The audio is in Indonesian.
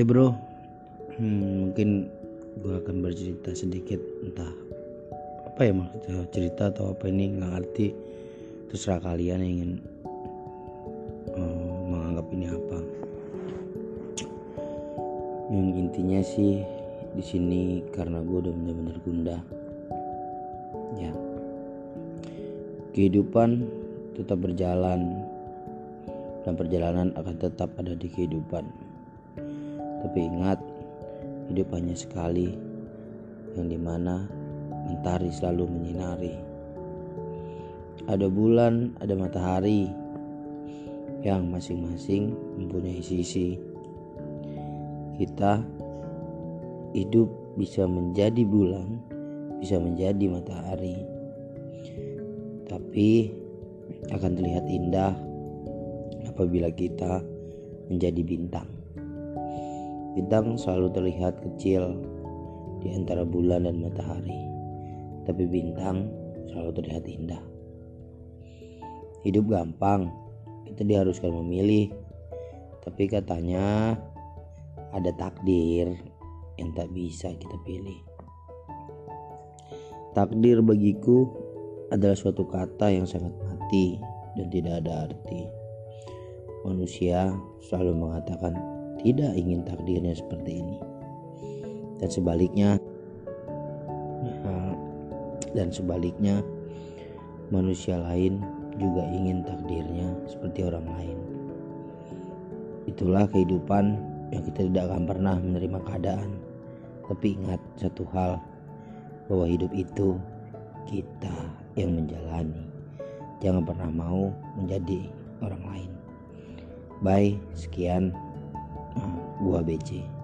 Bro, mungkin gue akan bercerita sedikit, entah apa ya maksudnya cerita atau apa ini, nggak ngerti. Terserah kalian yang ingin menganggap ini apa. Yang intinya sih di sini karena gue udah benar-benar gundah. Ya, kehidupan tetap berjalan dan perjalanan akan tetap ada di kehidupan. Tapi ingat, hidup hanya sekali, yang dimana mentari selalu menyinari. Ada bulan, ada matahari, yang masing-masing mempunyai sisi. Kita hidup bisa menjadi bulan, bisa menjadi matahari, tapi akan terlihat indah apabila kita menjadi bintang. Bintang selalu terlihat kecil di antara bulan dan matahari, tapi bintang selalu terlihat indah. Hidup gampang, kita diharuskan memilih, tapi katanya ada takdir yang tak bisa kita pilih. Takdir bagiku adalah suatu kata yang sangat mati dan tidak ada arti. Manusia selalu mengatakan tidak ingin takdirnya seperti ini, dan sebaliknya manusia lain juga ingin takdirnya seperti orang lain. Itulah kehidupan yang kita tidak akan pernah menerima keadaan. Tapi ingat satu hal, bahwa hidup itu kita yang menjalani. Jangan pernah mau menjadi orang lain. Bye, sekian. Gua BC.